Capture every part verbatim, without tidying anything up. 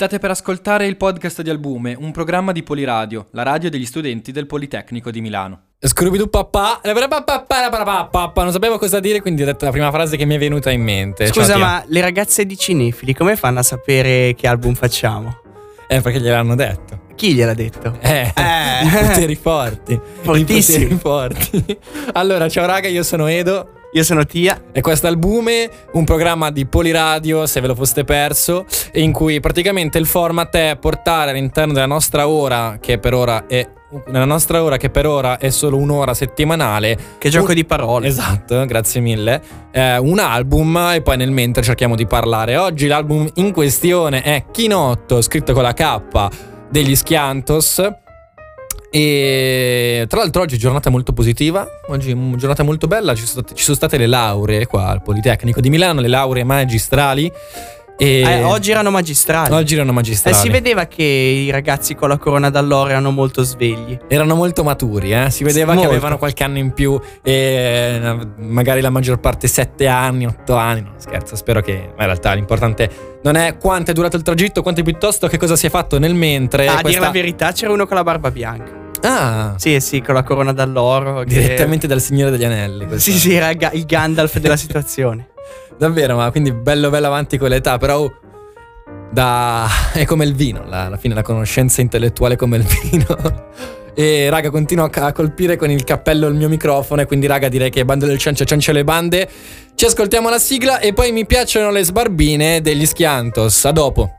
State per ascoltare il podcast di Albume, un programma di Poliradio, la radio degli studenti del Politecnico di Milano. Scrubidu papà, non sapevo cosa dire, quindi ho detto la prima frase che mi è venuta in mente. Scusa, ciao, ma le ragazze di Cinefili come fanno a sapere che album facciamo? Eh, perché gliel'hanno detto. Chi gliel'ha detto? Eh, eh. I poteri forti. Fortissimi. I poteri forti. Allora, ciao raga, io sono Edo. Io sono Tia. E questo è Albume, un programma di Poliradio, se ve lo foste perso, in cui praticamente il format è portare all'interno della nostra ora, che per ora è nella nostra ora che per ora è solo un'ora settimanale. Che gioco un... di parole. Esatto, grazie mille. eh, Un album e poi nel mentre cerchiamo di parlare. Oggi l'album in questione è Kinotto, scritto con la K, degli Skiantos. E tra l'altro oggi è giornata molto positiva, oggi è una giornata molto bella, ci sono, ci sono state le lauree qua al Politecnico di Milano, le lauree magistrali. E eh, oggi erano magistrali. Oggi erano magistrali. Eh, si vedeva che i ragazzi con la corona d'alloro erano molto svegli. Erano molto maturi, eh? Si vedeva sì, che molto. Avevano qualche anno in più, e magari la maggior parte sette anni, otto anni. Non scherzo, spero che in realtà l'importante non è quanto è durato il tragitto, quanto piuttosto che cosa si è fatto nel mentre. Ah, questa... a dire la verità, c'era uno con la barba bianca. Ah, sì, sì, con la corona d'alloro. Direttamente che... dal Signore degli Anelli. Questa. Sì, sì, era il Gandalf della situazione. Davvero, ma quindi bello bello avanti con l'età, però uh, da... è come il vino, la, alla fine la conoscenza intellettuale è come il vino. E raga, continuo a colpire con il cappello il mio microfono e quindi raga direi che bando del ciancio, ciancio le bande. Ci ascoltiamo la sigla e poi mi piacciono le sbarbine degli Skiantos. A dopo.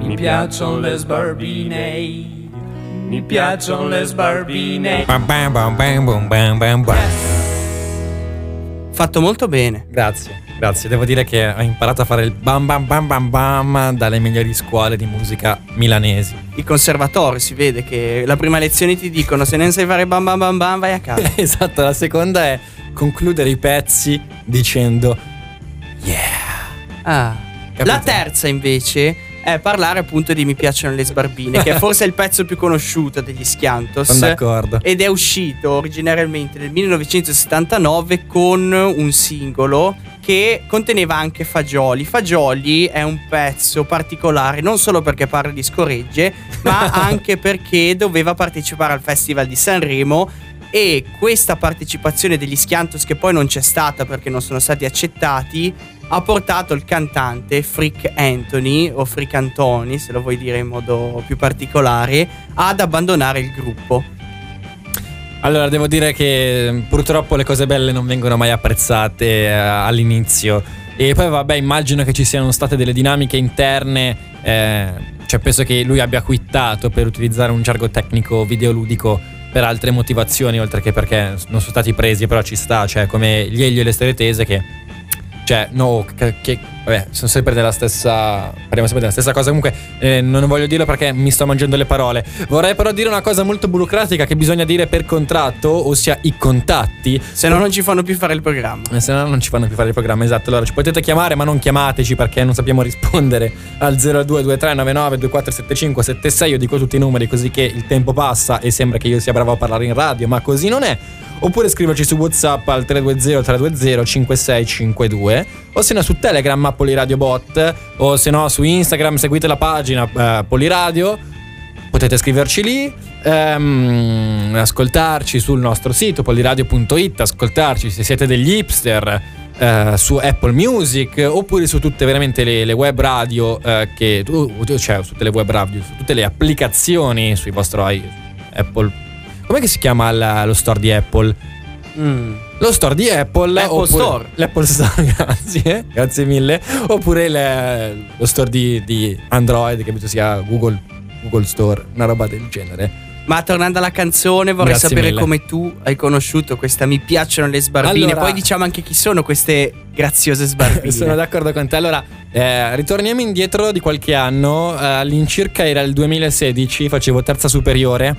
Mi piacciono le sbarbine, mi piacciono le sbarbine. Fatto molto bene. Grazie, grazie. Devo dire che ho imparato a fare il bam bam bam bam bam dalle migliori scuole di musica milanesi. I conservatori, si vede che la prima lezione ti dicono se non sai fare bam bam bam bam vai a casa. Esatto, la seconda è concludere i pezzi dicendo yeah. Ah. Capito? La terza invece... Eh, parlare appunto di Mi piacciono le sbarbine, che è forse il pezzo più conosciuto degli Skiantos. Sono d'accordo. Ed è uscito originariamente nel millenovecentosettantanove con un singolo che conteneva anche Fagioli. Fagioli è un pezzo particolare non solo perché parla di scoregge, ma anche perché doveva partecipare al Festival di Sanremo. E questa partecipazione degli Skiantos, che poi non c'è stata perché non sono stati accettati, ha portato il cantante Freak Antoni, o Freak Antoni se lo vuoi dire in modo più particolare, ad abbandonare il gruppo. Allora devo dire che purtroppo le cose belle non vengono mai apprezzate eh, all'inizio. E poi vabbè, immagino che ci siano state delle dinamiche interne, eh, cioè penso che lui abbia quittato, per utilizzare un gergo tecnico videoludico, per altre motivazioni oltre che perché non sono stati presi. Però ci sta, cioè come gli Elio e le Storie Tese che cioè no che, che vabbè, sono sempre della stessa parliamo sempre della stessa cosa. Comunque eh, non voglio dirlo perché mi sto mangiando le parole. Vorrei però dire una cosa molto burocratica che bisogna dire per contratto, ossia i contatti, se no non ci fanno più fare il programma. eh, se no non ci fanno più fare il programma, esatto. Allora ci potete chiamare ma non chiamateci perché non sappiamo rispondere al zero due due tre nove nove due quattro sette cinque sette sei. Io dico tutti i numeri così che il tempo passa e sembra che io sia bravo a parlare in radio, ma così non è. Oppure scriverci su Whatsapp al tre due zero tre due zero cinque sei cinque due, o se no su Telegram a Poliradio Bot, o se no su Instagram seguite la pagina eh, Poliradio, potete scriverci lì, ehm, ascoltarci sul nostro sito poliradio punto it, ascoltarci se siete degli hipster eh, su Apple Music, oppure su tutte veramente le, le web radio eh, che cioè su tutte le web radio, su tutte le applicazioni sui vostri Apple Com'è che si chiama la, lo store di Apple? Mm. Lo store di Apple, l'Apple oppure, Store. L'Apple Store, grazie, grazie mille. Oppure le, lo store di, di Android, che sia Google, Google Store, una roba del genere. Ma tornando alla canzone, vorrei grazie sapere mille. Come tu hai conosciuto questa Mi piacciono le sbarbine. Allora, poi diciamo anche chi sono queste graziose sbarbine. Sono d'accordo con te. Allora, eh, ritorniamo indietro di qualche anno. Eh, all'incirca era il duemilasedici, facevo terza superiore.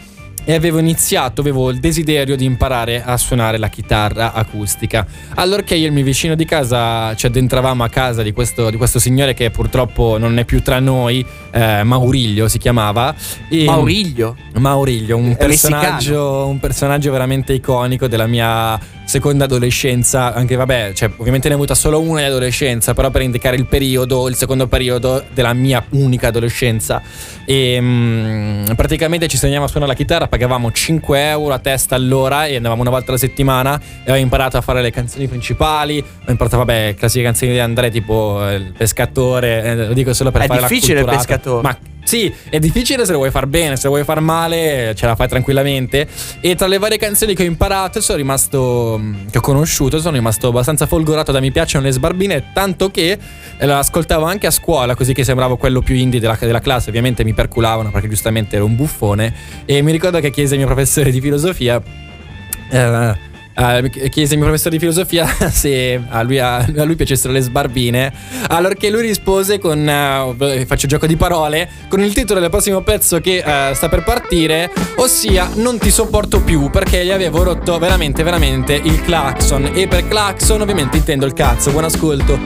E avevo iniziato, avevo il desiderio di imparare a suonare la chitarra acustica. Allorché io e il mio vicino di casa ci addentravamo a casa di questo, di questo signore che purtroppo non è più tra noi, eh, Maurilio si chiamava. E Maurilio? Maurilio, un personaggio, un personaggio veramente iconico della mia seconda adolescenza. Anche vabbè, cioè, ovviamente ne ho avuta solo una di adolescenza, però per indicare il periodo, il secondo periodo della mia unica adolescenza. E mh, praticamente ci insegnava a suonare la chitarra, pagavamo cinque euro a testa all'ora e andavamo una volta alla settimana. E ho imparato a fare le canzoni principali. Ho imparato, vabbè, classiche canzoni di Andrea, tipo Il pescatore. Eh, lo dico solo per è fare la culturata. È difficile il pescatore. Ma sì, è difficile se lo vuoi far bene, se lo vuoi far male ce la fai tranquillamente. E tra le varie canzoni che ho imparato sono rimasto, che ho conosciuto, sono rimasto abbastanza folgorato da Mi piacciono le sbarbine, tanto che l'ascoltavo anche a scuola, così che sembravo quello più indie della, della classe. Ovviamente mi perculavano perché giustamente ero un buffone. E mi ricordo che chiese il mio professore di filosofia eh, chiese il mio professore di filosofia se a lui, a lui piacessero le sbarbine, allorché lui rispose con uh, faccio gioco di parole con il titolo del prossimo pezzo che uh, sta per partire, ossia Non ti sopporto più, perché gli avevo rotto veramente veramente il clacson, e per clacson ovviamente intendo il cazzo. Buon ascolto.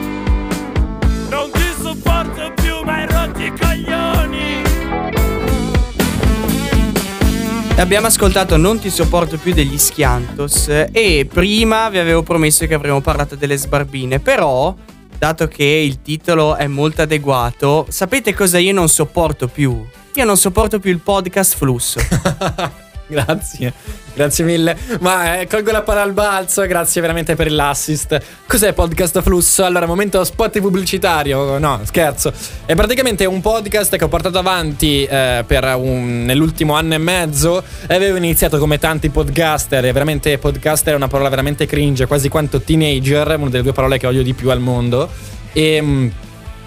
Non ti sopporto più, ma hai rotto i coglioni. Abbiamo ascoltato Non ti sopporto più degli Skiantos, e prima vi avevo promesso che avremmo parlato delle sbarbine, però dato che il titolo è molto adeguato, sapete cosa io non sopporto più? Io non sopporto più il podcast Flusso. Grazie, grazie mille. Ma eh, colgo la palla al balzo, grazie veramente per l'assist. Cos'è Podcast Flusso? Allora, momento spot pubblicitario. No, scherzo. È praticamente un podcast che ho portato avanti eh, per un, nell'ultimo anno e mezzo. Avevo iniziato come tanti podcaster, e veramente podcaster è una parola veramente cringe, quasi quanto teenager, una delle due parole che odio di più al mondo. E,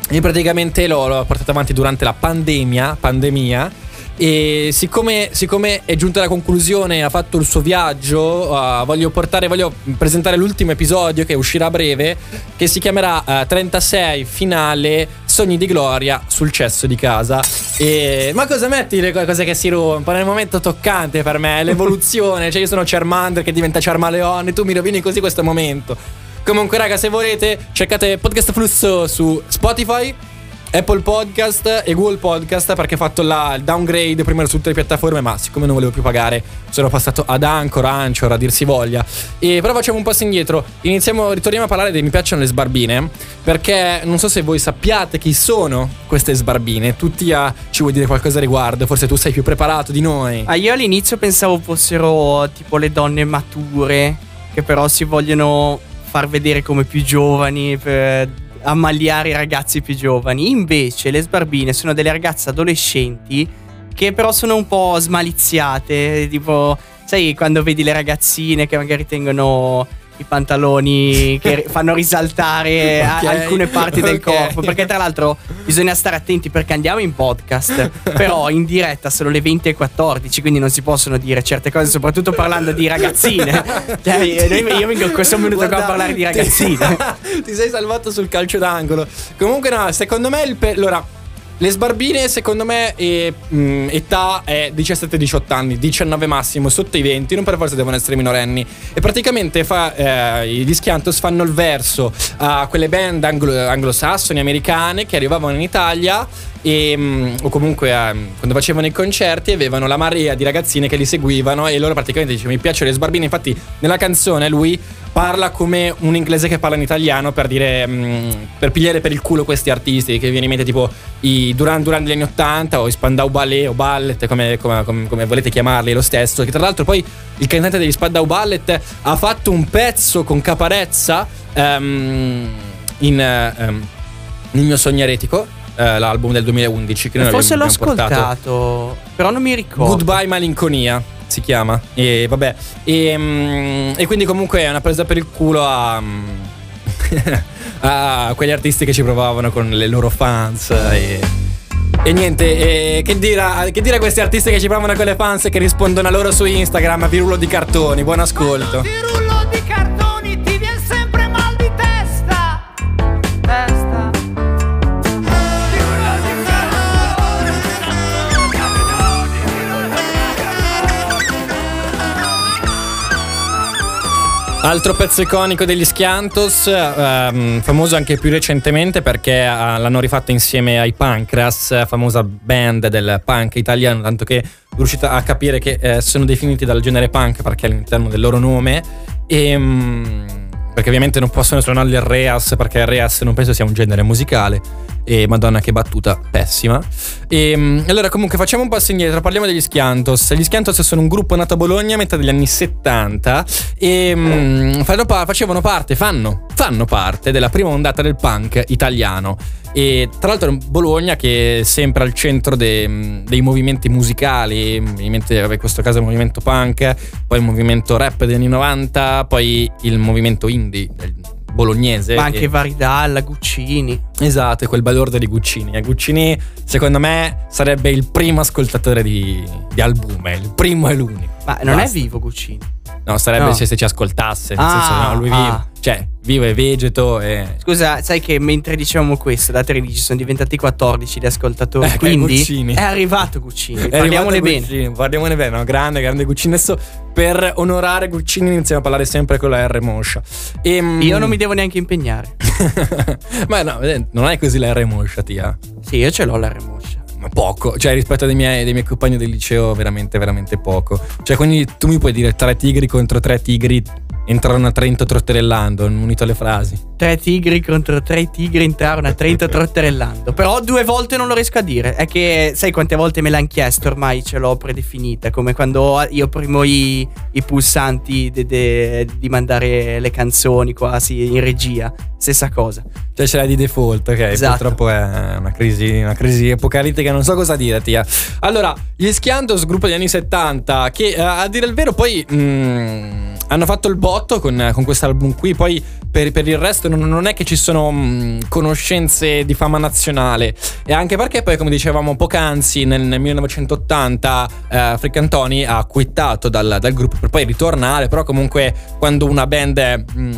e praticamente l'ho, l'ho portato avanti durante la pandemia, pandemia. E siccome, siccome è giunta alla conclusione, ha fatto il suo viaggio, uh, voglio portare, voglio presentare l'ultimo episodio che uscirà a breve, che si chiamerà uh, trentasei finale sogni di gloria sul cesso di casa. E ma cosa metti le cose che si rompono? È un momento toccante per me, è l'evoluzione. Cioè io sono Charmander che diventa Charmeleon e tu mi rovini così questo momento. Comunque raga, se volete cercate Podcast Flusso su Spotify, Apple Podcast e Google Podcast, perché ho fatto la, il downgrade prima su tutte le piattaforme, ma siccome non volevo più pagare sono passato ad Anchor, Anchor, a dir si voglia. E però facciamo un passo indietro, iniziamo, ritorniamo a parlare dei Mi piacciono le sbarbine, perché non so se voi sappiate chi sono queste sbarbine. Tutti a, ci vuoi dire qualcosa a riguardo? Forse tu sei più preparato di noi. Ah, io all'inizio pensavo fossero tipo le donne mature che però si vogliono far vedere come più giovani per ammagliare i ragazzi più giovani. Invece le sbarbine sono delle ragazze adolescenti che però sono un po' smaliziate, tipo sai quando vedi le ragazzine che magari tengono i pantaloni che fanno risaltare okay, a- alcune parti okay. del corpo, perché tra l'altro bisogna stare attenti perché andiamo in podcast, però in diretta sono le venti e quattordici, quindi non si possono dire certe cose, soprattutto parlando di ragazzine. Cioè, io, io sono venuto Guarda, qua a parlare di ragazzine. Ti, ti sei salvato sul calcio d'angolo. Comunque no, secondo me il pe- allora le sbarbine secondo me è, mh, età è diciassette diciotto anni, diciannove massimo, sotto i venti non per forza devono essere minorenni. E praticamente fa, eh, gli Skiantos fanno il verso a quelle band anglo- anglosassoni, americane, che arrivavano in Italia e, mh, o comunque eh, quando facevano i concerti avevano la marea di ragazzine che li seguivano, e loro praticamente dicevano Mi piacciono le sbarbine. Infatti nella canzone lui parla come un inglese che parla in italiano per dire mh, per pigliare per il culo questi artisti che viene in mente, tipo i Duran Duran degli anni ottanta o i Spandau Ballet o Ballet come, come, come, come volete chiamarli, lo stesso, che tra l'altro poi il cantante degli Spandau Ballet ha fatto un pezzo con Caparezza um, in um, Il mio sogno eretico, uh, l'album del duemilaundici, che forse l'ho ascoltato portato. Però non mi ricordo. Goodbye malinconia. si chiama. E vabbè, e, e quindi comunque è una presa per il culo a a quegli artisti che ci provavano con le loro fans. E, e niente, e che dire che dire a questi artisti che ci provano con le fans e che rispondono a loro su Instagram: virullo di cartoni, buon ascolto. Virullo di cartoni, ti viene sempre mal di testa. Testa. Altro pezzo iconico degli Skiantos, ehm, famoso anche più recentemente perché eh, l'hanno rifatto insieme ai Punkreas, famosa band del punk italiano, tanto che riuscita a capire che eh, sono definiti dal genere punk perché all'interno del loro nome, e, mh, perché ovviamente non possono suonare il reas, perché il reas non penso sia un genere musicale, e madonna che battuta pessima. E mh, allora comunque facciamo un passo indietro, parliamo degli Skiantos. Gli Skiantos sono un gruppo nato a Bologna a metà degli anni settanta e mh, facevano parte, fanno, fanno parte della prima ondata del punk italiano. E tra l'altro Bologna, che è sempre al centro de, dei movimenti musicali, movimenti, vabbè, in questo caso il movimento punk, poi il movimento rap degli anni novanta, poi il movimento indie bolognese. Ma anche e... Varidalla, Guccini. Esatto, e quel balordo di Guccini. Guccini secondo me sarebbe il primo ascoltatore di, di Albume, il primo e l'unico. Ma non Basta. È vivo Guccini? No, sarebbe no. Se, se ci ascoltasse, nel ah, senso, no, lui ah. vive. Cioè, vivo e vegeto e... Scusa, sai che mentre diciamo questo, da tredici sono diventati quattordici gli ascoltatori, eh, quindi è arrivato Guccini, è parliamone arrivato bene. Guccini, parliamone bene, no, grande, grande Guccini. Adesso per onorare Guccini iniziamo a parlare sempre con la R moscia. E, io non mi devo neanche impegnare. Ma no, non hai così la R moscia, tia? Sì, io ce l'ho la R moscia. Ma poco, cioè rispetto ai miei, dei miei compagni del liceo, veramente, veramente poco. Cioè quindi tu mi puoi dire tre tigri contro tre tigri... Entrarono a Trento trotterellando, unito alle frasi. Tre tigri contro tre tigri entrarono a Trento trotterellando. Però due volte non lo riesco a dire. È che sai quante volte me l'hanno chiesto, ormai ce l'ho predefinita. Come quando io premo i, i pulsanti de, de, di mandare le canzoni quasi in regia. Stessa cosa. Cioè ce l'hai di default, ok. Esatto. Purtroppo è una crisi, una crisi apocalittica, non so cosa dire, tia. Allora, gli Skiantos, gruppo degli anni settanta, che a dire il vero poi... Mm, hanno fatto il botto con, con quest'album qui. Poi per, per il resto non, non è che ci sono mh, conoscenze di fama nazionale. E anche perché poi, come dicevamo poc'anzi, nel, nel millenovecentottanta eh, Freak Antoni ha quittato dal, dal gruppo per poi ritornare. Però comunque quando una band mh,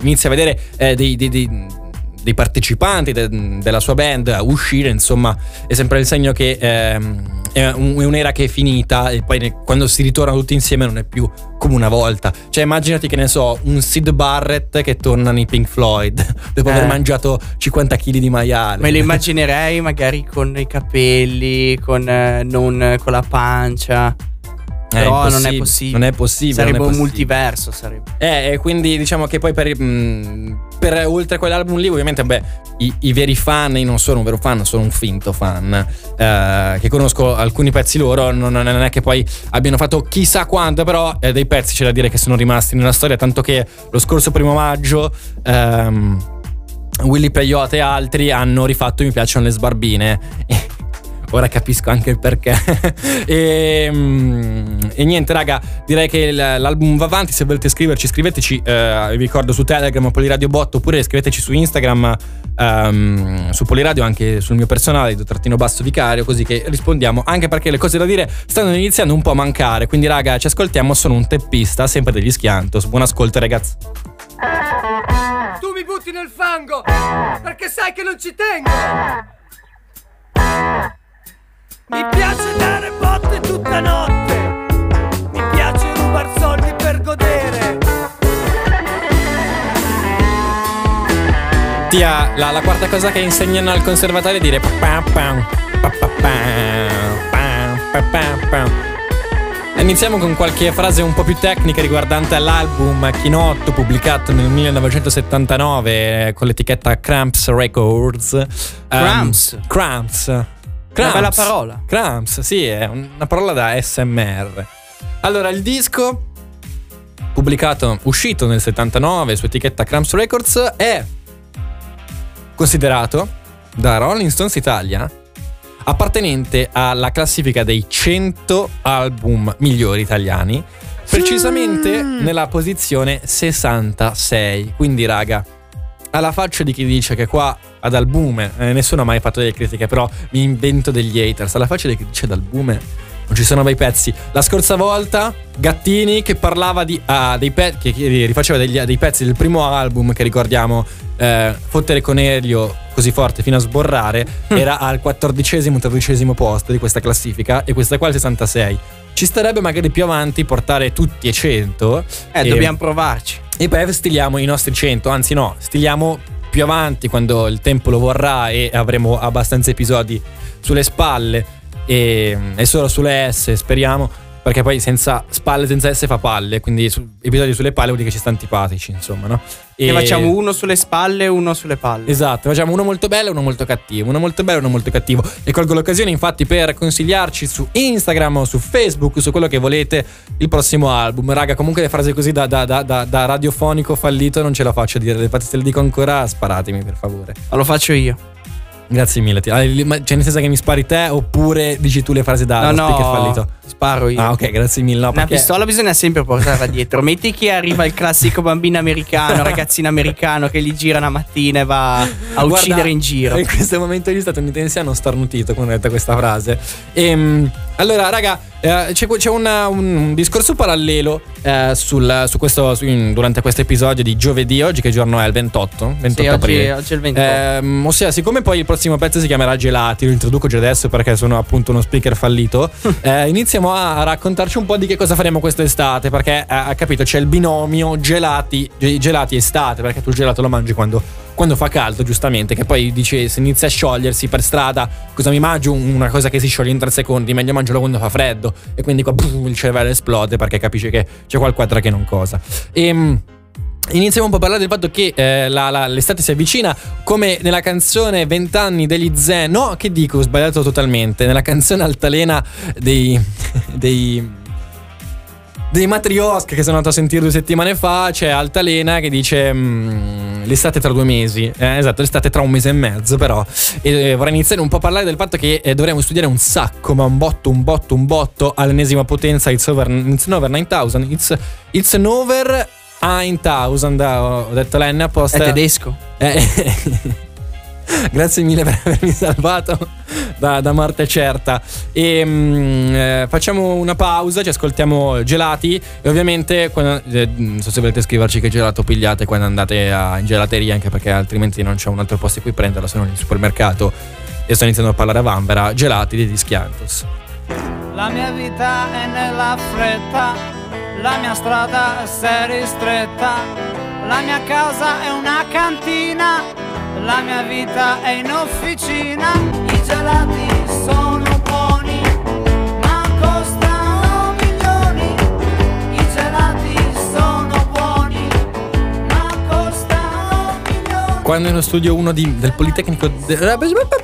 inizia a vedere eh, dei, dei, dei dei partecipanti de, della sua band uscire, insomma, è sempre il segno che ehm, è, un, è un'era che è finita, e poi ne, quando si ritorna tutti insieme non è più come una volta. Cioè immaginati, che ne so, un Syd Barrett che torna nei Pink Floyd dopo eh. aver mangiato cinquanta chilogrammi di maiale. Me lo immaginerei magari con i capelli, con eh, non con la pancia. Però non è possibile. Non è possibile. Sarebbe non è un possibile. Multiverso. Sarebbe. Eh, e quindi diciamo che poi per, mh, per oltre a quell'album lì, ovviamente, beh, i, i veri fan, io non sono un vero fan, sono un finto fan. Eh, che conosco alcuni pezzi loro. Non, non è che poi abbiano fatto chissà quanto, però eh, dei pezzi c'è da dire che sono rimasti nella storia. Tanto che lo scorso primo maggio. Ehm, Willy Peyote e altri hanno rifatto Mi piacciono le sbarbine. Ora capisco anche il perché. e, mm, e niente raga, direi che l'album va avanti. Se volete scriverci, scriveteci, eh, vi ricordo, su Telegram Poliradio Bot, oppure scriveteci su Instagram, ehm, su Poliradio, anche sul mio personale trattino basso vicario, così che rispondiamo, anche perché le cose da dire stanno iniziando un po' a mancare. Quindi raga, ci ascoltiamo. Sono un teppista, sempre degli Skiantos. Buon ascolto ragazzi. Tu mi butti nel fango perché sai che non ci tengo. Mi piace dare botte tutta notte, mi piace rubar soldi per godere. Tia, la, la quarta cosa che insegnano al conservatorio è dire pa pa pa pa pa pa pa. Iniziamo con qualche frase un po' più tecnica riguardante all'album Kinotto, pubblicato nel millenovecentosettantanove con l'etichetta Cramps Records. Cramps? Um, Cramps. Cramps, una bella parola. Cramps, sì, è una parola da A S M R. Allora, il disco pubblicato, uscito nel settantanove su etichetta Cramps Records, è considerato da Rolling Stones Italia appartenente alla classifica dei cento album migliori italiani, precisamente mm. nella posizione sessantasei. Quindi raga, alla faccia di chi dice che qua ad albume eh, nessuno ha mai fatto delle critiche, però mi invento degli haters, alla faccia di chi dice ad albume non ci sono bei pezzi. La scorsa volta Gattini che parlava di ah, dei pe- che rifaceva degli, dei pezzi del primo album, che ricordiamo eh, Fottere con Elio così forte fino a sborrare, mm. era al quattordicesimo, tredicesimo posto di questa classifica, e questa qua al sessantasei. Ci starebbe magari più avanti portare tutti e cento. Eh, e, dobbiamo provarci. E poi stiliamo i nostri cento, anzi no, stiliamo più avanti quando il tempo lo vorrà e avremo abbastanza episodi sulle spalle. E, e solo sulle S, speriamo, perché poi senza spalle, senza S fa palle, quindi su, episodi sulle palle vuol dire che ci sta antipatici, insomma, no? E, e facciamo uno sulle spalle e uno sulle palle. Esatto, facciamo uno molto bello e uno molto cattivo, uno molto bello e uno molto cattivo. E colgo l'occasione infatti per consigliarci su Instagram o su Facebook, su quello che volete, il prossimo album. Raga, comunque le frasi così da, da, da, da, da radiofonico fallito non ce la faccio dire. Infatti se le dico ancora, sparatemi per favore. Lo faccio io. Grazie mille. Cioè nel senso che mi spari te oppure dici tu le frasi da no, no, che è fallito? Sparo io. Ah ok, grazie mille. No, una perché... pistola bisogna sempre portarla dietro. Metti che arriva il classico bambino americano, ragazzino americano che gli gira una mattina e va a Guarda, uccidere in giro. In questo momento gli statunitensi hanno starnutito quando ho detto questa frase. Ehm, allora raga, eh, c'è, c'è una, un discorso parallelo eh, sul, su questo, su, in, durante questo episodio di giovedì. Oggi che giorno è? Il ventotto? ventotto sì, aprile. Oggi, oggi è il ventotto. Ehm, ossia, siccome poi il prossimo Il prossimo pezzo si chiamerà Gelati, lo introduco già adesso perché sono appunto uno speaker fallito. eh, iniziamo a raccontarci un po' di che cosa faremo quest'estate, perché ha eh, capito, c'è il binomio gelati gelati estate, perché tu il gelato lo mangi quando, quando fa caldo, giustamente, che poi dice se inizia a sciogliersi per strada cosa mi mangio, una cosa che si scioglie in tre secondi, meglio mangiarlo quando fa freddo, e quindi qua boom, il cervello esplode perché capisce che c'è qualcosa che non cosa. Ehm Iniziamo un po' a parlare del fatto che eh, la, la, l'estate si avvicina, come nella canzone vent'anni degli Zen. No, che dico, ho sbagliato totalmente. Nella canzone Altalena dei dei dei Matriosk, che sono andato a sentire due settimane fa, c'è Altalena che dice mh, l'estate tra due mesi, eh, esatto, l'estate tra un mese e mezzo però. E eh, vorrei iniziare un po' a parlare del fatto che eh, dovremmo studiare un sacco, ma un botto, un botto, un botto, all'ennesima potenza. It's over, it's over nine thousand, it's, it's an over nine thousand, ho detto la N apposta. È tedesco. Eh, grazie mille per avermi salvato da, da morte certa. E, mh, eh, facciamo una pausa, ci ascoltiamo Gelati. E ovviamente, quando, eh, non so se volete scriverci che gelato pigliate quando andate a, in gelateria, anche perché altrimenti non c'è un altro posto in cui prenderlo, se non in supermercato. E sto iniziando a parlare a vanvera. Gelati di Skiantos. La mia vita è nella fretta. La mia strada è ristretta, la mia casa è una cantina, la mia vita è in officina. I gelati sono buoni, ma costano milioni. I gelati sono buoni, ma costano milioni. Quando è uno studio uno di, del Politecnico... De,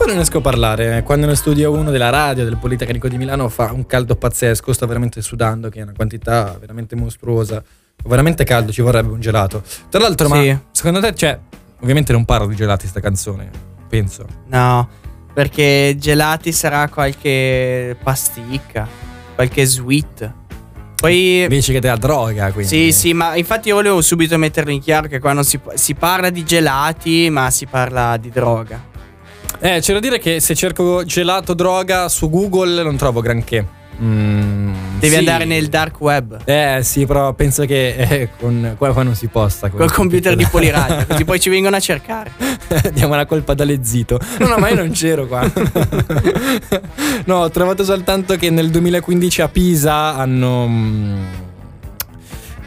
poi non riesco a parlare. Quando è uno studio uno della radio del Politecnico di Milano fa un caldo pazzesco, sto veramente sudando, che è una quantità veramente mostruosa. Veramente caldo, ci vorrebbe un gelato. Tra l'altro, sì. Ma secondo te, cioè, ovviamente non parlo di gelati sta canzone, penso. No, perché gelati sarà qualche pasticca, qualche sweet. Poi dici che te la droga, quindi. Sì, sì, ma infatti io volevo subito metterlo in chiaro che qua non si, si parla di gelati, ma si parla di droga. Eh, c'è da dire che se cerco gelato droga su Google non trovo granché. Mm, Devi sì. andare nel dark web. Eh sì, però penso che eh, con qua, qua non si posta. Col computer, computer di Poliradio, così poi ci vengono a cercare. Diamo la colpa dalle zito. No, no, ma io non c'ero qua. No, ho trovato soltanto che nel duemilaquindici a Pisa hanno... Mm,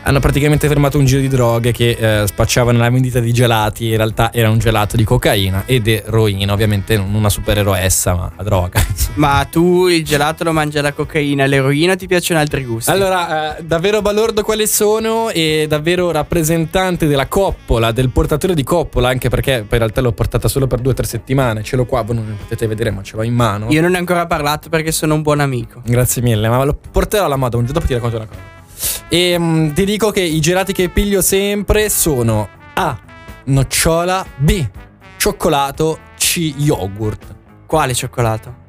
hanno praticamente fermato un giro di droghe che eh, spacciavano la vendita di gelati. In realtà era un gelato di cocaina ed eroina, ovviamente non una supereroessa, ma la droga. Ma tu il gelato lo mangi alla cocaina, l'eroina, ti piacciono altri gusti? Allora, eh, davvero balordo quale sono, e davvero rappresentante della coppola, del portatore di coppola, anche perché in realtà l'ho portata solo per due o tre settimane. Ce l'ho qua, voi non lo potete vedere, ma ce l'ho in mano. Io non ne ho ancora parlato perché sono un buon amico. Grazie mille, ma lo porterò alla moda un giorno, dopo ti racconto una cosa. E um, ti dico che i gelati che piglio sempre sono A. nocciola, B. cioccolato, C. yogurt. Quale cioccolato?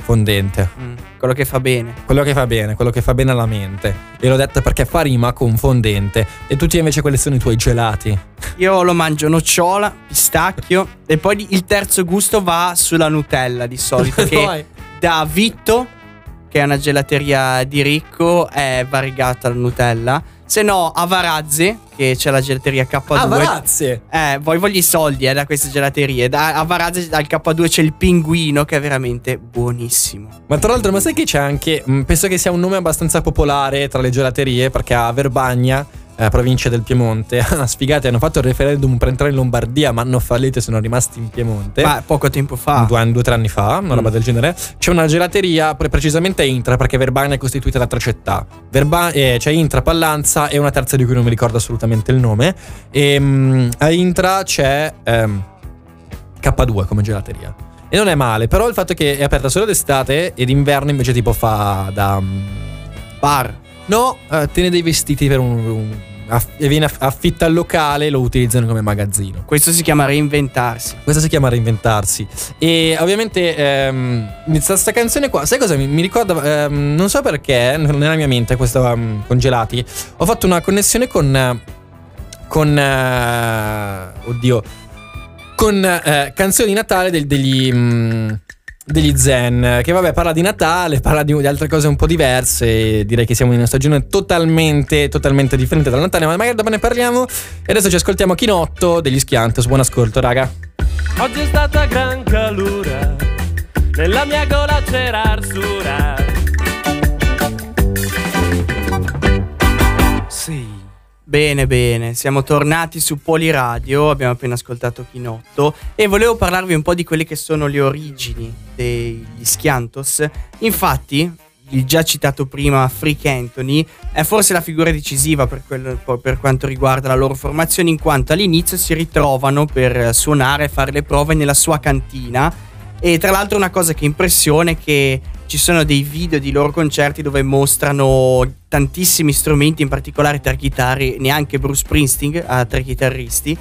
fondente. Mm, quello che fa bene. Quello che fa bene, quello che fa bene alla mente. E l'ho detto perché fa rima con fondente. E tu invece quali sono i tuoi gelati? Io lo mangio nocciola, pistacchio e poi il terzo gusto va sulla Nutella di solito. Che da Vitto, che è una gelateria di Ricco, è variegata la Nutella. Se no, a Varazze, che c'è la gelateria K due. A Varazze? Eh, voi voglio i soldi eh, da queste gelaterie. Da, a Varazze, dal K due c'è il pinguino, che è veramente buonissimo. Ma tra l'altro, ma sai che c'è anche... Penso che sia un nome abbastanza popolare tra le gelaterie, perché a Verbania, eh, provincia del Piemonte, sfigati, hanno fatto il referendum per entrare in Lombardia, ma hanno fallito e sono rimasti in Piemonte. Ma poco tempo fa. Due o tre anni fa, una mm. roba del genere. C'è una gelateria, precisamente Intra, perché Verbania è costituita da tre città. Verba- eh, c'è Intra, Pallanza e una terza di cui non mi ricordo assolutamente il nome. E um, a Intra c'è um, K due come gelateria. E non è male, però il fatto è che è aperta solo d'estate ed inverno invece tipo fa da um, bar. No, eh, te ne dei vestiti per un... un aff- e viene aff- affitta al locale e lo utilizzano come magazzino. Questo si chiama reinventarsi. Questo si chiama reinventarsi. E ovviamente ehm, questa canzone qua, sai cosa mi, mi ricorda? Ehm, non so perché, nella mia mente, questo um, congelati, ho fatto una connessione con... con... Uh, oddio. Con uh, canzoni di Natale del, degli... Um, degli Zen, che vabbè parla di Natale, parla di, di altre cose un po' diverse. Direi che siamo in una stagione totalmente totalmente differente dal Natale, ma magari dopo ne parliamo. E adesso ci ascoltiamo Kinotto degli Skiantos. Buon ascolto, raga. Oggi è stata gran calura, nella mia gola c'era arsura. Sì. Bene, bene, siamo tornati su Poliradio, abbiamo appena ascoltato Kinotto e volevo parlarvi un po' di quelle che sono le origini degli Skiantos. Infatti, il già citato prima Freak Antoni è forse la figura decisiva per, quello, per quanto riguarda la loro formazione, in quanto all'inizio si ritrovano per suonare e fare le prove nella sua cantina. E tra l'altro una cosa che impressiona è che ci sono dei video di loro concerti dove mostrano tantissimi strumenti, in particolare tre chitarre, neanche Bruce Springsteen ha tre chitarristi.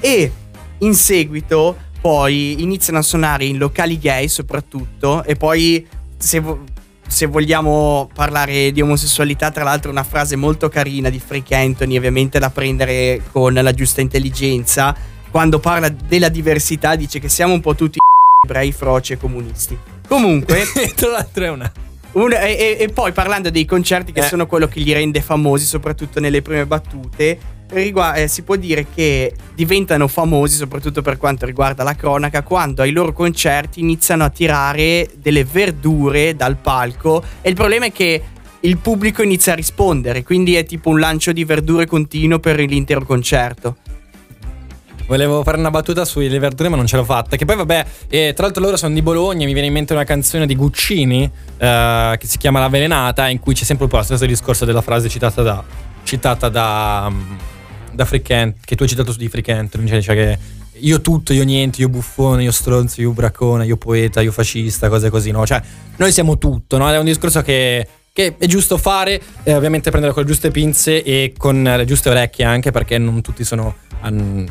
E in seguito poi iniziano a suonare in locali gay soprattutto. E poi se, vo- se vogliamo parlare di omosessualità, tra l'altro una frase molto carina di Freak Antoni, ovviamente da prendere con la giusta intelligenza, quando parla della diversità dice che siamo un po' tutti ebrei, froci e comunisti. Comunque tra l'altro è una un, e, e poi parlando dei concerti che eh. sono quello che li rende famosi, soprattutto nelle prime battute, riguarda, eh, si può dire che diventano famosi soprattutto per quanto riguarda la cronaca, quando ai loro concerti iniziano a tirare delle verdure dal palco e il problema è che il pubblico inizia a rispondere, quindi è tipo un lancio di verdure continuo per l'intero concerto. Volevo fare una battuta sulle verdure ma non ce l'ho fatta. Che poi vabbè, eh, tra l'altro loro sono di Bologna. Mi viene in mente una canzone di Guccini eh, che si chiama La Velenata, in cui c'è sempre un po' lo stesso discorso della frase citata da Citata da Da Freak Antoni, che tu hai citato su di Freak Antoni, cioè, cioè che io tutto, io niente, io buffone, io stronzo, io bracone, io poeta, io fascista, cose così, no? Cioè noi siamo tutto, no? È un discorso che Che è giusto fare, eh, ovviamente prendere con le giuste pinze e con le giuste orecchie anche, perché non tutti sono an-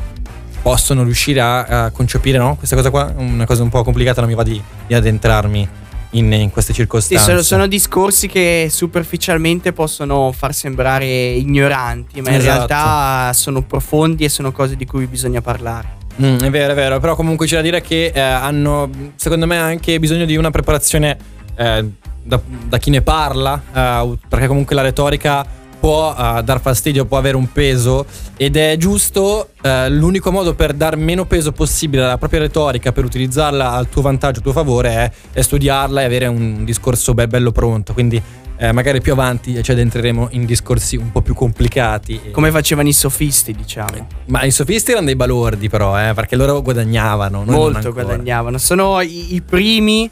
possono riuscire a, a concepire, no? Questa cosa qua è una cosa un po' complicata, non mi va di, di addentrarmi in, in queste circostanze. Sì, sono, sono discorsi che superficialmente possono far sembrare ignoranti, ma in esatto. realtà sono profondi e sono cose di cui bisogna parlare. Mm, è vero, è vero, però comunque c'è da dire che eh, hanno, secondo me, anche bisogno di una preparazione eh, da, da chi ne parla, eh, perché comunque la retorica può uh, dar fastidio, può avere un peso, ed è giusto uh, l'unico modo per dar meno peso possibile alla propria retorica, per utilizzarla al tuo vantaggio, a tuo favore, è, è studiarla e avere un discorso be- bello pronto. Quindi eh, magari più avanti ci addentreremo in discorsi un po' più complicati, come facevano i sofisti, diciamo. Ma i sofisti erano dei balordi però, eh, perché loro guadagnavano, noi molto guadagnavano. Sono i, i primi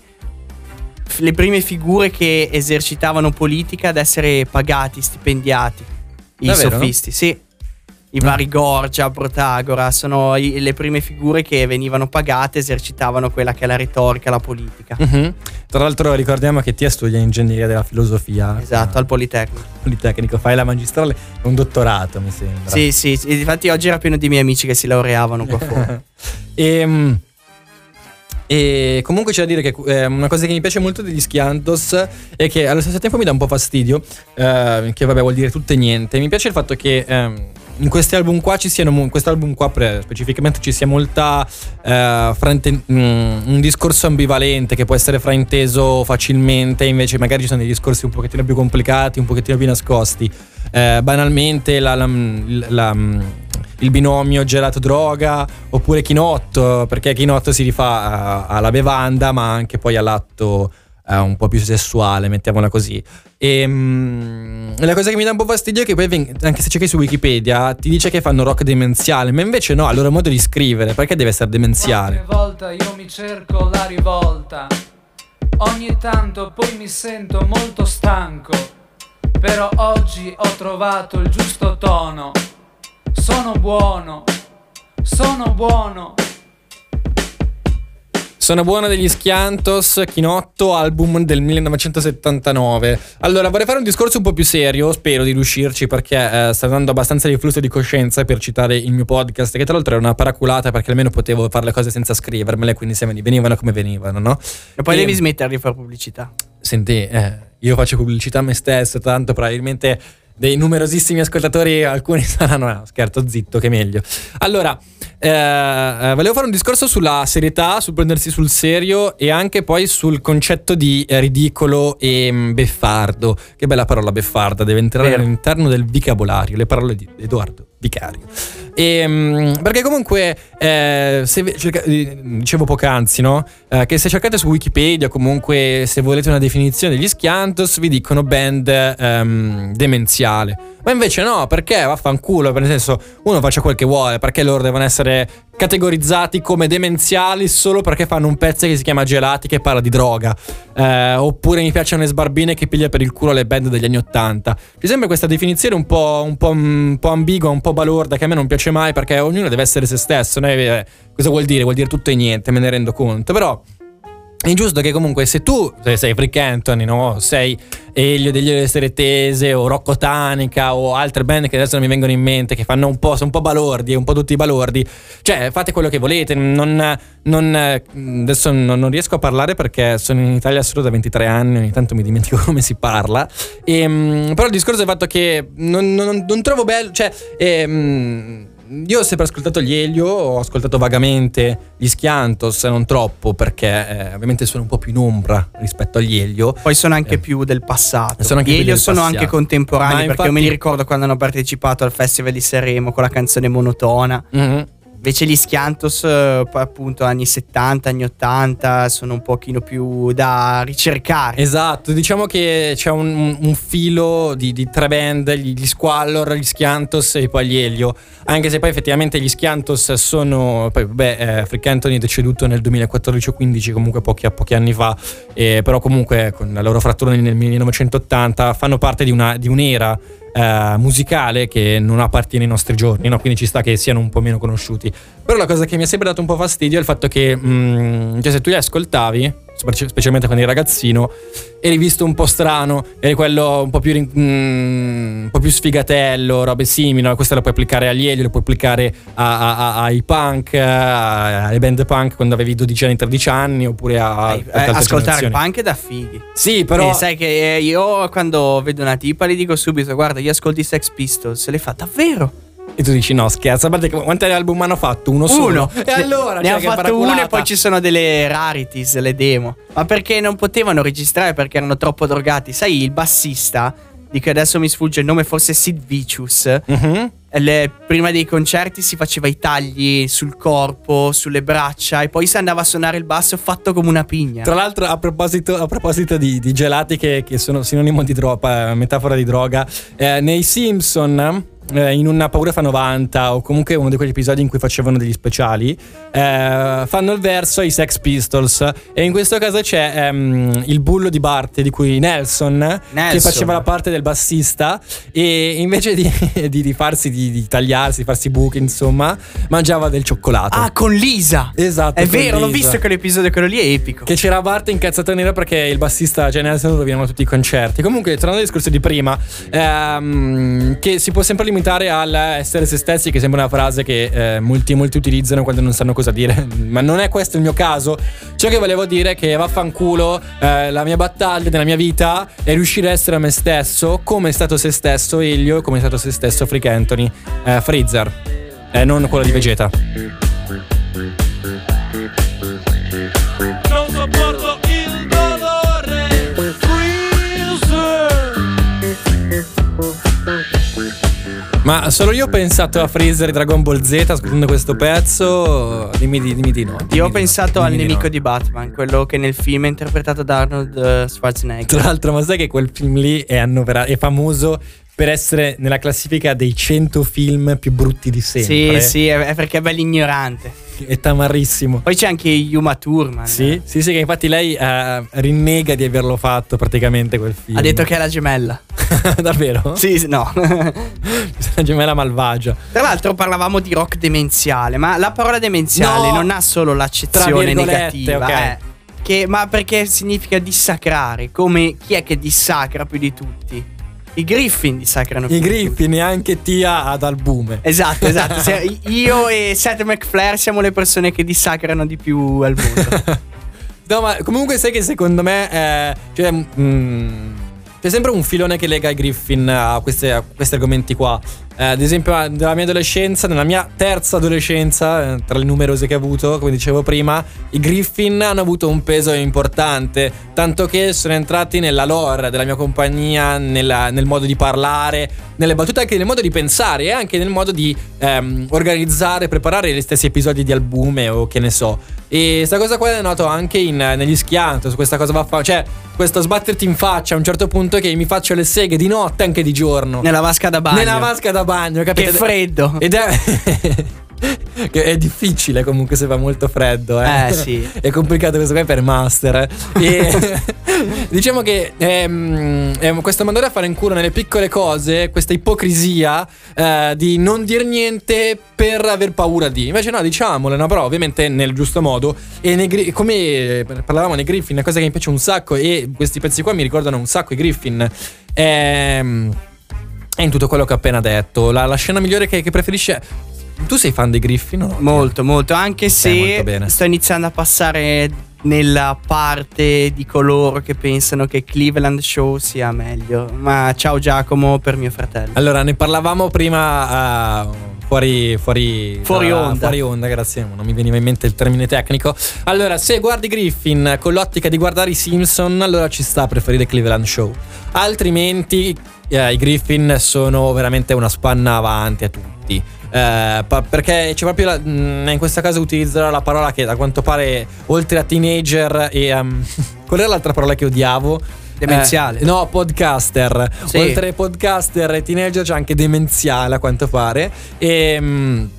le prime figure che esercitavano politica ad essere pagati, stipendiati. I Davvero, sofisti, no? Sì. I vari Gorgia, Protagora, sono i, le prime figure che venivano pagate, esercitavano quella che è la retorica, la politica. Mm-hmm. Tra l'altro ricordiamo che Tia studia ingegneria della filosofia. Esatto, eh, al Politecnico. Politecnico, fai la magistrale, un dottorato mi sembra. Sì, sì, sì. Infatti oggi era pieno di miei amici che si laureavano qua fuori. E... E comunque c'è da dire che eh, una cosa che mi piace molto degli Skiantos è che allo stesso tempo mi dà un po' fastidio, eh, che vabbè vuol dire tutto e niente. Mi piace il fatto che eh, in questi album qua ci siano, in questo album qua specificamente ci sia molta eh, frante- un discorso ambivalente che può essere frainteso facilmente, invece magari ci sono dei discorsi un pochettino più complicati, un pochettino più nascosti. Eh, banalmente la, la, la, la il binomio gelato droga, oppure Kinotto, perché Kinotto si rifà alla bevanda ma anche poi all'atto un po' più sessuale, mettiamola così. E um, la cosa che mi dà un po' fastidio è che poi, anche se cerchi su Wikipedia, ti dice che fanno rock demenziale, ma invece no, al loro modo di scrivere, perché deve essere demenziale? Qualche volta io mi cerco la rivolta, ogni tanto poi mi sento molto stanco, però oggi ho trovato il giusto tono. Sono buono, sono buono. Sono buono degli Skiantos, Kinotto, album del millenovecentosettantanove. Allora, vorrei fare un discorso un po' più serio, spero di riuscirci, perché eh, sta dando abbastanza di flusso di coscienza per citare il mio podcast, che tra l'altro era una paraculata perché almeno potevo fare le cose senza scrivermele, quindi se venivano come venivano, no? E poi e... devi smettere di fare pubblicità. Senti, eh, io faccio pubblicità a me stesso, tanto probabilmente... dei numerosissimi ascoltatori, alcuni saranno no, scherzo, zitto che meglio. Allora eh, volevo fare un discorso sulla serietà, sul prendersi sul serio e anche poi sul concetto di eh, ridicolo e mh, beffardo. Che bella parola beffarda, deve entrare Vero. all'interno del vocabolario, le parole di Edoardo Vicario. E, mh, perché comunque eh, se cerca, dicevo poc'anzi, no? Eh, che se cercate su Wikipedia, comunque se volete una definizione degli Skiantos, vi dicono band ehm, demenziale. Ma invece no, perché vaffanculo, per nel senso, uno faccia quel che vuole, perché loro devono essere categorizzati come demenziali solo perché fanno un pezzo che si chiama Gelati che parla di droga, eh, oppure mi piacciono le sbarbine che piglia per il culo le band degli anni ottanta. Mi sembra questa definizione un po', un po', un po' ambigua, un po' balorda, che a me non piace mai, perché ognuno deve essere se stesso, no? Eh, cosa vuol dire? Vuol dire tutto e niente, me ne rendo conto, però è giusto che comunque se tu se sei Freak Antoni, no? Sei Elio degli Elio e le Storie Tese o Rocco Tanica o altre band che adesso non mi vengono in mente, che fanno un po', sono un po' balordi, un po' tutti balordi, cioè fate quello che volete. Non, non adesso non, non riesco a parlare perché sono in Italia solo da ventitré anni, ogni tanto mi dimentico come si parla. E, però il discorso è il fatto che non, non, non trovo bello, cioè e, io ho sempre ascoltato gli Elio, ho ascoltato vagamente gli Skiantos, non troppo, perché eh, ovviamente sono un po' più in ombra rispetto agli Elio. Poi sono anche eh. più del passato. Sono anche gli Elio sono passato. Anche contemporanei, ma perché infatti... io me li ricordo quando hanno partecipato al Festival di Sanremo con la canzone monotona. Mm-hmm. Invece gli Skiantos, appunto, anni settanta, anni ottanta, sono un pochino più da ricercare. Esatto, diciamo che c'è un, un filo di, di tre band, gli, gli Squallor, gli Skiantos e poi gli Elio. Anche se poi effettivamente gli Skiantos sono... Poi, beh, eh, Freak Antoni è deceduto nel duemilaquattordici quindici, comunque pochi, pochi anni fa, eh, però comunque con la loro frattura nel millenovecentottanta fanno parte di, una, di un'era Uh, musicale che non appartiene ai nostri giorni, no? Quindi ci sta che siano un po' meno conosciuti. Però la cosa che mi ha sempre dato un po' fastidio è il fatto che mm, cioè se tu li ascoltavi, specialmente quando eri ragazzino, eri visto un po' strano, eri quello un po' più mm, un po' più sfigatello, robe simili, no? Questo lo puoi applicare agli Elio, lo puoi applicare a, a, a, ai punk, a, alle band punk quando avevi dodici anni, tredici anni, oppure a, a eh, ascoltare punk è da fighi. Sì, però eh, sai che io quando vedo una tipa le dico subito: guarda, gli ascolti Sex Pistols, se le fa davvero? E tu dici no, scherza, guarda quanti album hanno fatto? Uno solo? Uno. E allora? Ne, cioè, ne che hanno fatto uno e poi ci sono delle rarities, le demo. Ma perché non potevano registrare, perché erano troppo drogati. Sai, il bassista, di cui adesso mi sfugge il nome, forse Sid Vicious, uh-huh. le, prima dei concerti si faceva i tagli sul corpo, sulle braccia, e poi si andava a suonare il basso fatto come una pigna. Tra l'altro, a proposito, a proposito di, di gelati che, che sono sinonimo di droga, metafora di droga, eh, nei Simpson... in una Paurefa novanta o comunque uno di quegli episodi in cui facevano degli speciali, eh, fanno il verso ai Sex Pistols, e in questo caso c'è ehm, il bullo di Bart, di cui Nelson, Nelson che faceva la parte del bassista, e invece di, di, di farsi di, di tagliarsi, di farsi buchi, insomma, mangiava del cioccolato. Ah, con Lisa, esatto, è vero, Lisa. L'ho visto quell'episodio, quello lì è epico, che c'era Bart incazzato nero perché il bassista, cioè Nelson, rovinava tutti i concerti. Comunque, tornando al discorso di prima, ehm, che si può sempre limitare al essere se stessi, che sembra una frase che eh, molti molti utilizzano quando non sanno cosa dire, ma non è questo il mio caso. Ciò che volevo dire è che vaffanculo, eh, la mia battaglia della mia vita è riuscire a essere me stesso, come è stato se stesso Elio e come è stato se stesso Freak Antoni, eh, Freezer, eh, non quello di Vegeta. Non sopporto il dolore, Freezer. Ma solo io ho pensato a Freezer e Dragon Ball Z ascoltando questo pezzo? Dimmi, dimmi di no. Dimmi io ho pensato no, al nemico di, no. di Batman, quello che nel film è interpretato da Arnold Schwarzenegger. Tra l'altro, ma sai che quel film lì è, annoverato, è famoso per essere nella classifica dei cento film più brutti di sempre. Sì, sì, è perché è bello ignorante. È tamarissimo. Poi c'è anche Yuma Thurman. Sì, eh. sì, sì, che infatti lei uh, rinnega di averlo fatto praticamente quel film. Ha detto che è la gemella. Davvero? Sì, no. La gemella malvagia. Tra l'altro parlavamo di rock demenziale, ma la parola demenziale no, non ha solo l'accezione negativa. Okay. Eh, che, ma perché significa dissacrare, come chi è che dissacra più di tutti? I Griffin dissacrano più. I Griffin e anche Tia ad Albume. Esatto, esatto. Io e Seth MacFlair siamo le persone che dissacrano di più al mondo. No, ma comunque sai che secondo me eh, cioè, mm, c'è sempre un filone che lega i Griffin a, queste, a questi argomenti qua. Eh, ad esempio, nella mia adolescenza, nella mia terza adolescenza, tra le numerose che ho avuto, come dicevo prima, i Griffin hanno avuto un peso importante, tanto che sono entrati nella lore della mia compagnia, nella, nel modo di parlare, nelle battute, anche nel modo di pensare e anche nel modo di ehm, organizzare, preparare gli stessi episodi di albume o che ne so. E questa cosa qua è noto anche in, negli Skiantos, questa cosa va fa- cioè questo sbatterti in faccia a un certo punto che mi faccio le seghe di notte anche di giorno. Nella vasca da bagno. Nella vasca da bagno, capito? Che freddo. Ed è che è difficile comunque se fa molto freddo, eh, eh sì. È complicato questo qua per master, eh. E diciamo che ehm, ehm, questo mandare a fare in culo nelle piccole cose, questa ipocrisia eh, di non dir niente per aver paura di, invece no, diciamole, no, però ovviamente nel giusto modo. E nei, come parlavamo nei Griffin, una cosa che mi piace un sacco, e questi pezzi qua mi ricordano un sacco i Griffin, ehm, è in tutto quello che ho appena detto. La, la scena migliore che, che preferisce. Tu sei fan dei Griffin? No? Molto, molto, anche se molto sto iniziando a passare nella parte di coloro che pensano che Cleveland Show sia meglio. Ma ciao Giacomo per mio fratello. Allora, ne parlavamo prima uh, fuori fuori, fuori, uh, onda. fuori onda, grazie, non mi veniva in mente il termine tecnico. Allora, se guardi Griffin con l'ottica di guardare i Simpson, allora ci sta a preferire Cleveland Show. Altrimenti eh, i Griffin sono veramente una spanna avanti a tutti. Eh, pa- perché c'è proprio la, mh, in questa casa utilizzerò la parola che da quanto pare oltre a teenager e um, qual era l'altra parola che odiavo? Demenziale. Eh, no, podcaster. Sì. Oltre podcaster e teenager c'è anche demenziale a quanto pare. E mh,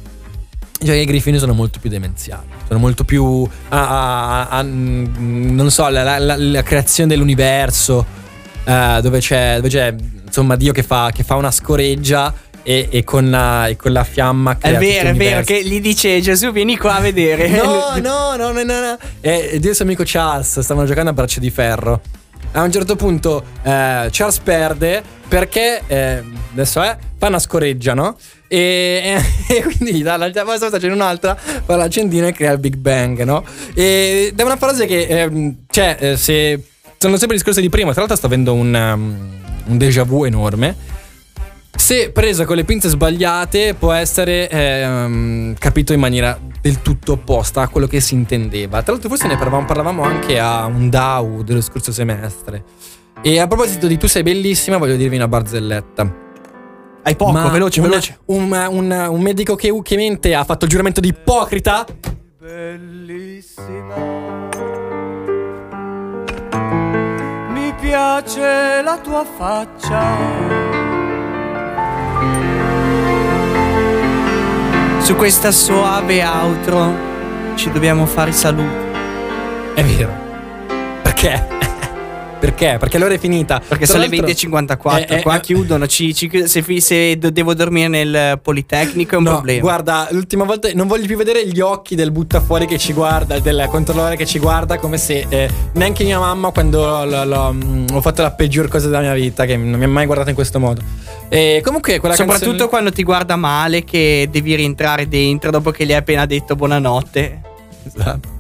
cioè i Griffin sono molto più demenziali, sono molto più a, a, a, a, non so, la, la, la, la creazione dell'universo, eh, dove c'è dove c'è insomma Dio che fa che fa una scoreggia. E, e, con la, e con la fiamma che è vero, è vero, che gli dice Gesù vieni qua a vedere. No, no, no, no, no, no. E Dio e suo amico Charles stavano giocando a braccio di ferro. A un certo punto eh, Charles perde perché eh, adesso è fa una scoreggia, no? E, e, e quindi dall'altra volta c'è un'altra, fa l'accendino e crea il Big Bang, no? E è una frase che eh, cioè eh, se sono sempre discorsi di prima. Tra l'altro sto avendo un, um, un déjà vu enorme. Se preso con le pinze sbagliate può essere ehm, capito in maniera del tutto opposta a quello che si intendeva. Tra l'altro forse ne parlavamo, parlavamo anche a un D A W dello scorso semestre. E a proposito di tu sei bellissima, voglio dirvi una barzelletta. Hai poco, Ma veloce, una, veloce un, un, un medico che, che mente ha fatto il giuramento di Ippocrata. Bellissima, mi piace la tua faccia. Su questa soave outro ci dobbiamo fare i saluti. È vero. Perché? Perché? Perché l'ora è finita. Perché sono le venti e cinquantaquattro. Eh, qua eh, chiudono. Ci, ci, se, se devo dormire nel Politecnico è un no, problema. Guarda, l'ultima volta non voglio più vedere gli occhi del buttafuori che ci guarda, del controllore che ci guarda, come se eh, neanche mia mamma, quando l- l- l- ho fatto la peggior cosa della mia vita, che non mi ha mai guardato in questo modo. E comunque quella soprattutto canzone... quando ti guarda male, che devi rientrare dentro dopo che gli hai appena detto buonanotte. Esatto.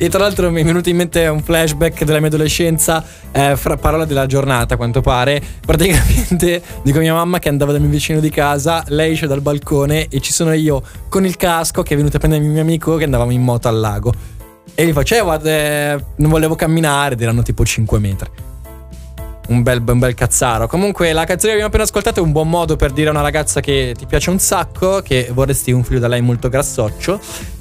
E tra l'altro mi è venuto in mente un flashback della mia adolescenza, eh, fra parola della giornata, a quanto pare. Praticamente dico mia mamma che andava dal mio vicino di casa, lei esce dal balcone e ci sono io con il casco che è venuto a prendermi il mio amico che andavamo in moto al lago. E gli faccio, eh, guarda, eh, non volevo camminare, ed erano tipo cinque metri. Un bel, un bel cazzaro. Comunque la canzone che abbiamo appena ascoltato è un buon modo per dire a una ragazza che ti piace un sacco, che vorresti un figlio da lei molto grassoccio.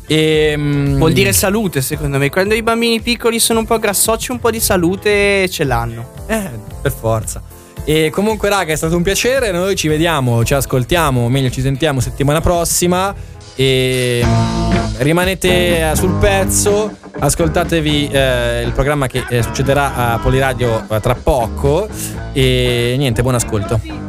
E, mm, vuol dire salute, secondo me. Quando i bambini piccoli sono un po' grassocci, un po' di salute ce l'hanno. Eh, per forza. E comunque raga, è stato un piacere. Noi ci vediamo, ci ascoltiamo, o meglio ci sentiamo settimana prossima. E rimanete sul pezzo, ascoltatevi eh, il programma che eh, succederà a Poliradio eh, tra poco. E niente, buon ascolto.